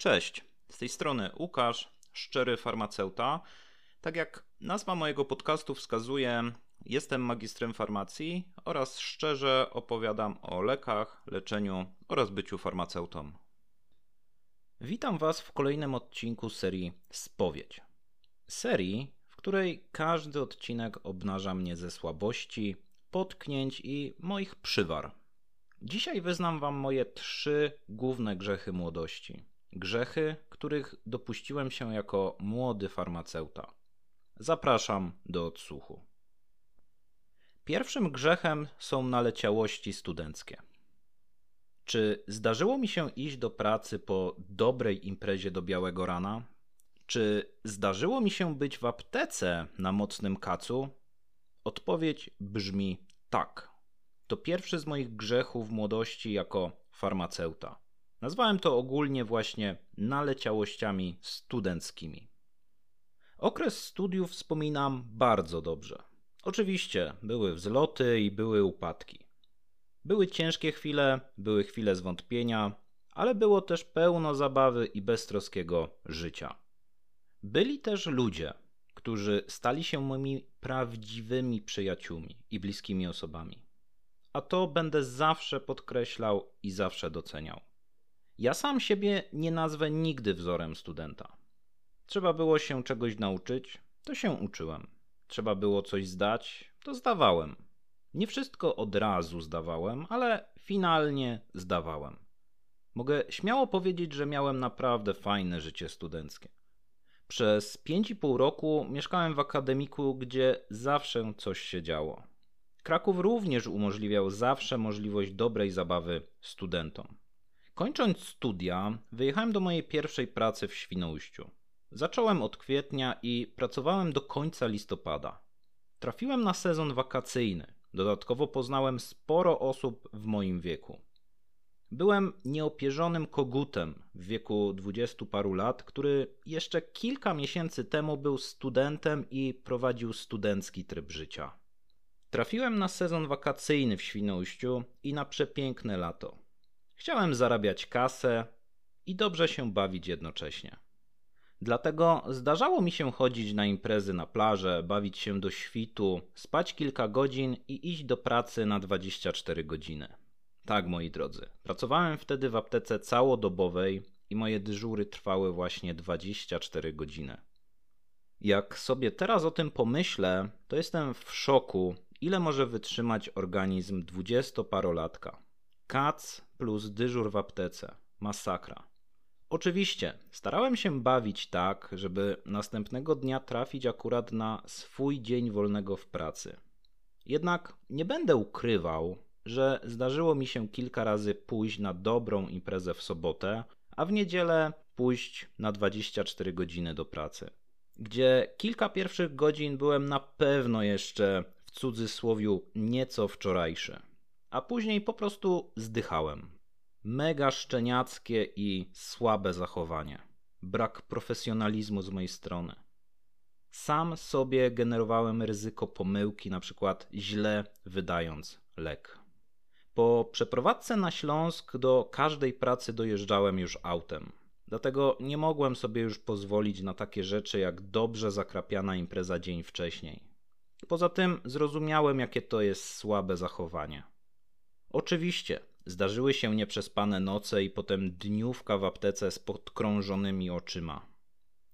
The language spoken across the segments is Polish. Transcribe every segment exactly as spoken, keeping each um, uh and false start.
Cześć, z tej strony Łukasz, Szczery Farmaceuta. Tak jak nazwa mojego podcastu wskazuje, jestem magistrem farmacji oraz szczerze opowiadam o lekach, leczeniu oraz byciu farmaceutą. Witam Was w kolejnym odcinku serii Spowiedź. Serii, w której każdy odcinek obnaża mnie ze słabości, potknięć i moich przywar. Dzisiaj wyznam Wam moje trzy główne grzechy młodości. Grzechy, których dopuściłem się jako młody farmaceuta. Zapraszam do odsłuchu. Pierwszym grzechem są naleciałości studenckie. Czy zdarzyło mi się iść do pracy po dobrej imprezie do białego rana? Czy zdarzyło mi się być w aptece na mocnym kacu? Odpowiedź brzmi tak. To pierwszy z moich grzechów młodości jako farmaceuta. Nazwałem to ogólnie właśnie naleciałościami studenckimi. Okres studiów wspominam bardzo dobrze. Oczywiście były wzloty i były upadki. Były ciężkie chwile, były chwile zwątpienia, ale było też pełno zabawy i beztroskiego życia. Byli też ludzie, którzy stali się moimi prawdziwymi przyjaciółmi i bliskimi osobami. A to będę zawsze podkreślał i zawsze doceniał. Ja sam siebie nie nazwę nigdy wzorem studenta. Trzeba było się czegoś nauczyć, to się uczyłem. Trzeba było coś zdać, to zdawałem. Nie wszystko od razu zdawałem, ale finalnie zdawałem. Mogę śmiało powiedzieć, że miałem naprawdę fajne życie studenckie. Przez pięć i pół roku mieszkałem w akademiku, gdzie zawsze coś się działo. Kraków również umożliwiał zawsze możliwość dobrej zabawy studentom. Kończąc studia, wyjechałem do mojej pierwszej pracy w Świnoujściu. Zacząłem od kwietnia i pracowałem do końca listopada. Trafiłem na sezon wakacyjny. Dodatkowo poznałem sporo osób w moim wieku. Byłem nieopierzonym kogutem w wieku dwudziestu paru lat, który jeszcze kilka miesięcy temu był studentem i prowadził studencki tryb życia. Trafiłem na sezon wakacyjny w Świnoujściu i na przepiękne lato. Chciałem zarabiać kasę i dobrze się bawić jednocześnie. Dlatego zdarzało mi się chodzić na imprezy na plażę, bawić się do świtu, spać kilka godzin i iść do pracy na dwadzieścia cztery godziny. Tak, moi drodzy, pracowałem wtedy w aptece całodobowej i moje dyżury trwały właśnie dwadzieścia cztery godziny. Jak sobie teraz o tym pomyślę, to jestem w szoku, ile może wytrzymać organizm dwudziestoparolatka. Kac plus dyżur w aptece. Masakra. Oczywiście starałem się bawić tak, żeby następnego dnia trafić akurat na swój dzień wolnego w pracy. Jednak nie będę ukrywał, że zdarzyło mi się kilka razy pójść na dobrą imprezę w sobotę, a w niedzielę pójść na dwadzieścia cztery godziny do pracy, gdzie kilka pierwszych godzin byłem na pewno jeszcze w cudzysłowiu nieco wczorajszy, a później po prostu zdychałem. Mega szczeniackie i słabe zachowanie. Brak profesjonalizmu z mojej strony. Sam sobie generowałem ryzyko pomyłki, na przykład źle wydając lek. Po przeprowadzce na Śląsk do każdej pracy dojeżdżałem już autem. Dlatego nie mogłem sobie już pozwolić na takie rzeczy jak dobrze zakrapiana impreza dzień wcześniej. Poza tym zrozumiałem, jakie to jest słabe zachowanie. Oczywiście zdarzyły się nieprzespane noce i potem dniówka w aptece z podkrążonymi oczyma.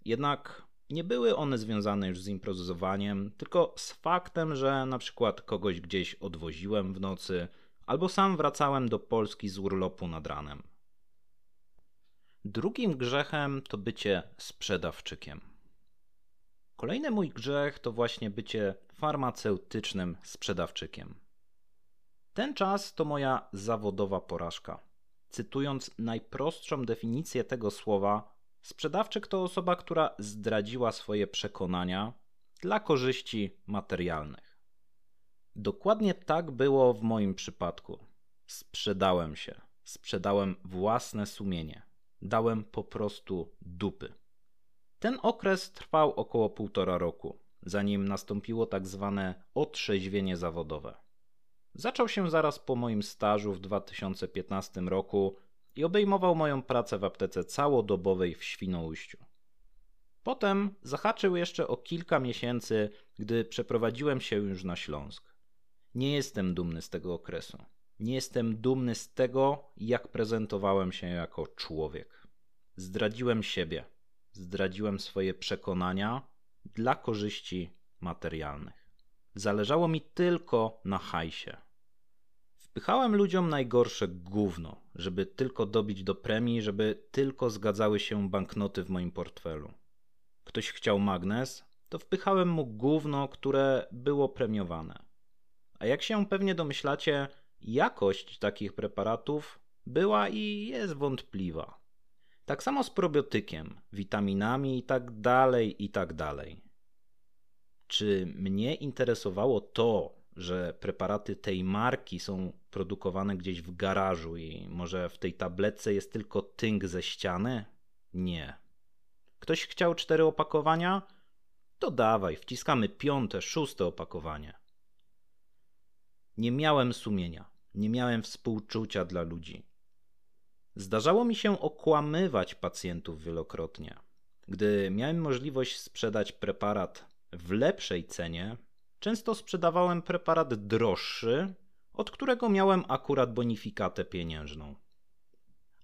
Jednak nie były one związane już z improwizowaniem, tylko z faktem, że na przykład kogoś gdzieś odwoziłem w nocy albo sam wracałem do Polski z urlopu nad ranem. Drugim grzechem to bycie sprzedawczykiem. Kolejny mój grzech to właśnie bycie farmaceutycznym sprzedawczykiem. Ten czas to moja zawodowa porażka. Cytując najprostszą definicję tego słowa, sprzedawczyk to osoba, która zdradziła swoje przekonania dla korzyści materialnych. Dokładnie tak było w moim przypadku. Sprzedałem się, sprzedałem własne sumienie, dałem po prostu dupy. Ten okres trwał około półtora roku, zanim nastąpiło tak zwane otrzeźwienie zawodowe. Zaczął się zaraz po moim stażu w dwa tysiące piętnastym roku i obejmował moją pracę w aptece całodobowej w Świnoujściu. Potem zahaczył jeszcze o kilka miesięcy, gdy przeprowadziłem się już na Śląsk. Nie jestem dumny z tego okresu. Nie jestem dumny z tego, jak prezentowałem się jako człowiek. Zdradziłem siebie, zdradziłem swoje przekonania dla korzyści materialnych. Zależało mi tylko na hajsie. Wpychałem ludziom najgorsze gówno, żeby tylko dobić do premii, żeby tylko zgadzały się banknoty w moim portfelu. Ktoś chciał magnes, to wpychałem mu gówno, które było premiowane. A jak się pewnie domyślacie, jakość takich preparatów była i jest wątpliwa. Tak samo z probiotykiem, witaminami i tak dalej, i tak dalej. Czy mnie interesowało to, że preparaty tej marki są produkowane gdzieś w garażu i może w tej tabletce jest tylko tynk ze ściany? Nie. Ktoś chciał cztery opakowania? To dawaj, wciskamy piąte, szóste opakowanie. Nie miałem sumienia, nie miałem współczucia dla ludzi. Zdarzało mi się okłamywać pacjentów wielokrotnie. Gdy miałem możliwość sprzedać preparat w lepszej cenie, często sprzedawałem preparat droższy, od którego miałem akurat bonifikatę pieniężną.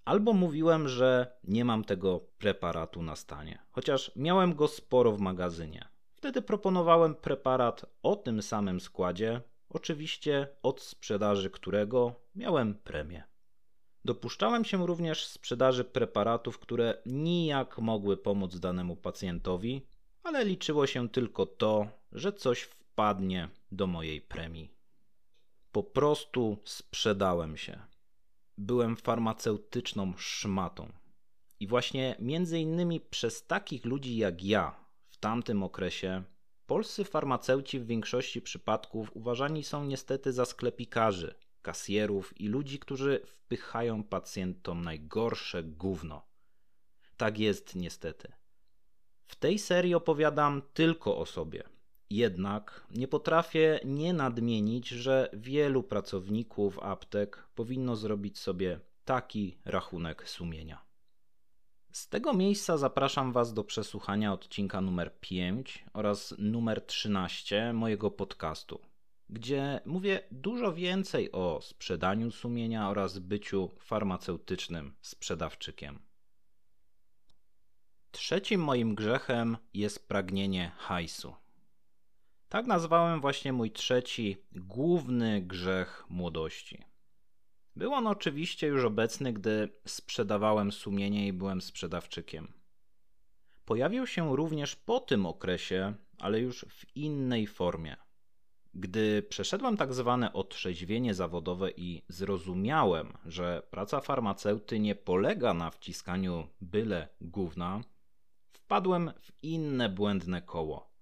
Albo mówiłem, że nie mam tego preparatu na stanie, chociaż miałem go sporo w magazynie. Wtedy proponowałem preparat o tym samym składzie, oczywiście od sprzedaży którego miałem premię. Dopuszczałem się również sprzedaży preparatów, które nijak mogły pomóc danemu pacjentowi, ale liczyło się tylko to, że coś wpadnie do mojej premii. Po prostu sprzedałem się. Byłem farmaceutyczną szmatą. I właśnie między innymi przez takich ludzi jak ja w tamtym okresie polscy farmaceuci w większości przypadków uważani są niestety za sklepikarzy, kasjerów i ludzi, którzy wpychają pacjentom najgorsze gówno. Tak jest niestety. W tej serii opowiadam tylko o sobie. Jednak nie potrafię nie nadmienić, że wielu pracowników aptek powinno zrobić sobie taki rachunek sumienia. Z tego miejsca zapraszam Was do przesłuchania odcinka numer pięć oraz numer trzynaście mojego podcastu, gdzie mówię dużo więcej o sprzedaniu sumienia oraz byciu farmaceutycznym sprzedawczykiem. Trzecim moim grzechem jest pragnienie hajsu. Tak nazwałem właśnie mój trzeci, główny grzech młodości. Był on oczywiście już obecny, gdy sprzedawałem sumienie i byłem sprzedawczykiem. Pojawił się również po tym okresie, ale już w innej formie. Gdy przeszedłem tak zwane otrzeźwienie zawodowe i zrozumiałem, że praca farmaceuty nie polega na wciskaniu byle gówna, wpadłem w inne błędne koło.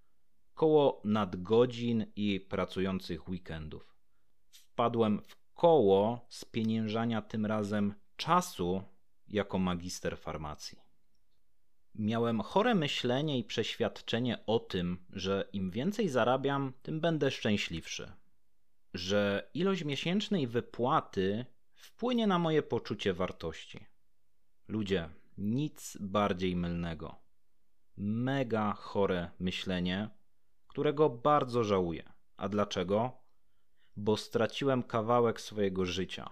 Koło nadgodzin i pracujących weekendów. Wpadłem w koło spieniężania tym razem czasu jako magister farmacji. Miałem chore myślenie i przeświadczenie o tym, że im więcej zarabiam, tym będę szczęśliwszy. Że ilość miesięcznej wypłaty wpłynie na moje poczucie wartości. Ludzie, nic bardziej mylnego. Mega chore myślenie, którego bardzo żałuję. A dlaczego? Bo straciłem kawałek swojego życia,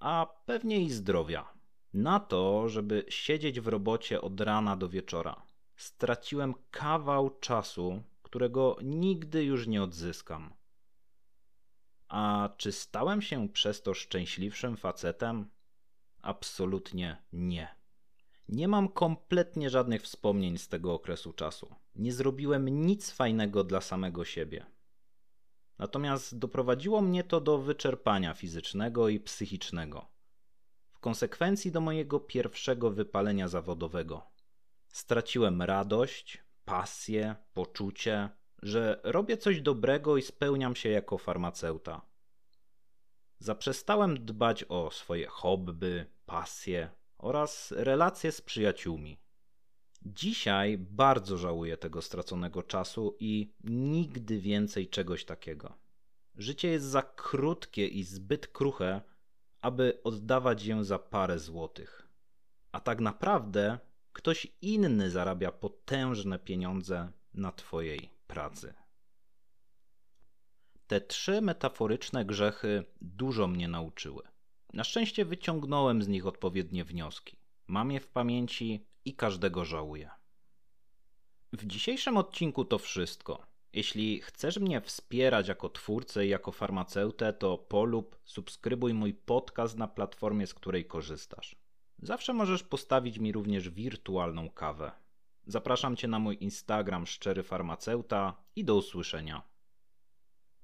a pewnie i zdrowia, na to, żeby siedzieć w robocie od rana do wieczora. Straciłem kawał czasu, którego nigdy już nie odzyskam. A czy stałem się przez to szczęśliwszym facetem? Absolutnie nie. Nie mam kompletnie żadnych wspomnień z tego okresu czasu. Nie zrobiłem nic fajnego dla samego siebie. Natomiast doprowadziło mnie to do wyczerpania fizycznego i psychicznego. W konsekwencji do mojego pierwszego wypalenia zawodowego. Straciłem radość, pasję, poczucie, że robię coś dobrego i spełniam się jako farmaceuta. Zaprzestałem dbać o swoje hobby, pasje oraz relacje z przyjaciółmi. Dzisiaj bardzo żałuję tego straconego czasu i nigdy więcej czegoś takiego. Życie jest za krótkie i zbyt kruche, aby oddawać je za parę złotych. A tak naprawdę ktoś inny zarabia potężne pieniądze na twojej pracy. Te trzy metaforyczne grzechy dużo mnie nauczyły. Na szczęście wyciągnąłem z nich odpowiednie wnioski. Mam je w pamięci i każdego żałuję. W dzisiejszym odcinku to wszystko. Jeśli chcesz mnie wspierać jako twórcę i jako farmaceutę, to polub, subskrybuj mój podcast na platformie, z której korzystasz. Zawsze możesz postawić mi również wirtualną kawę. Zapraszam Cię na mój Instagram Szczery Farmaceuta i do usłyszenia.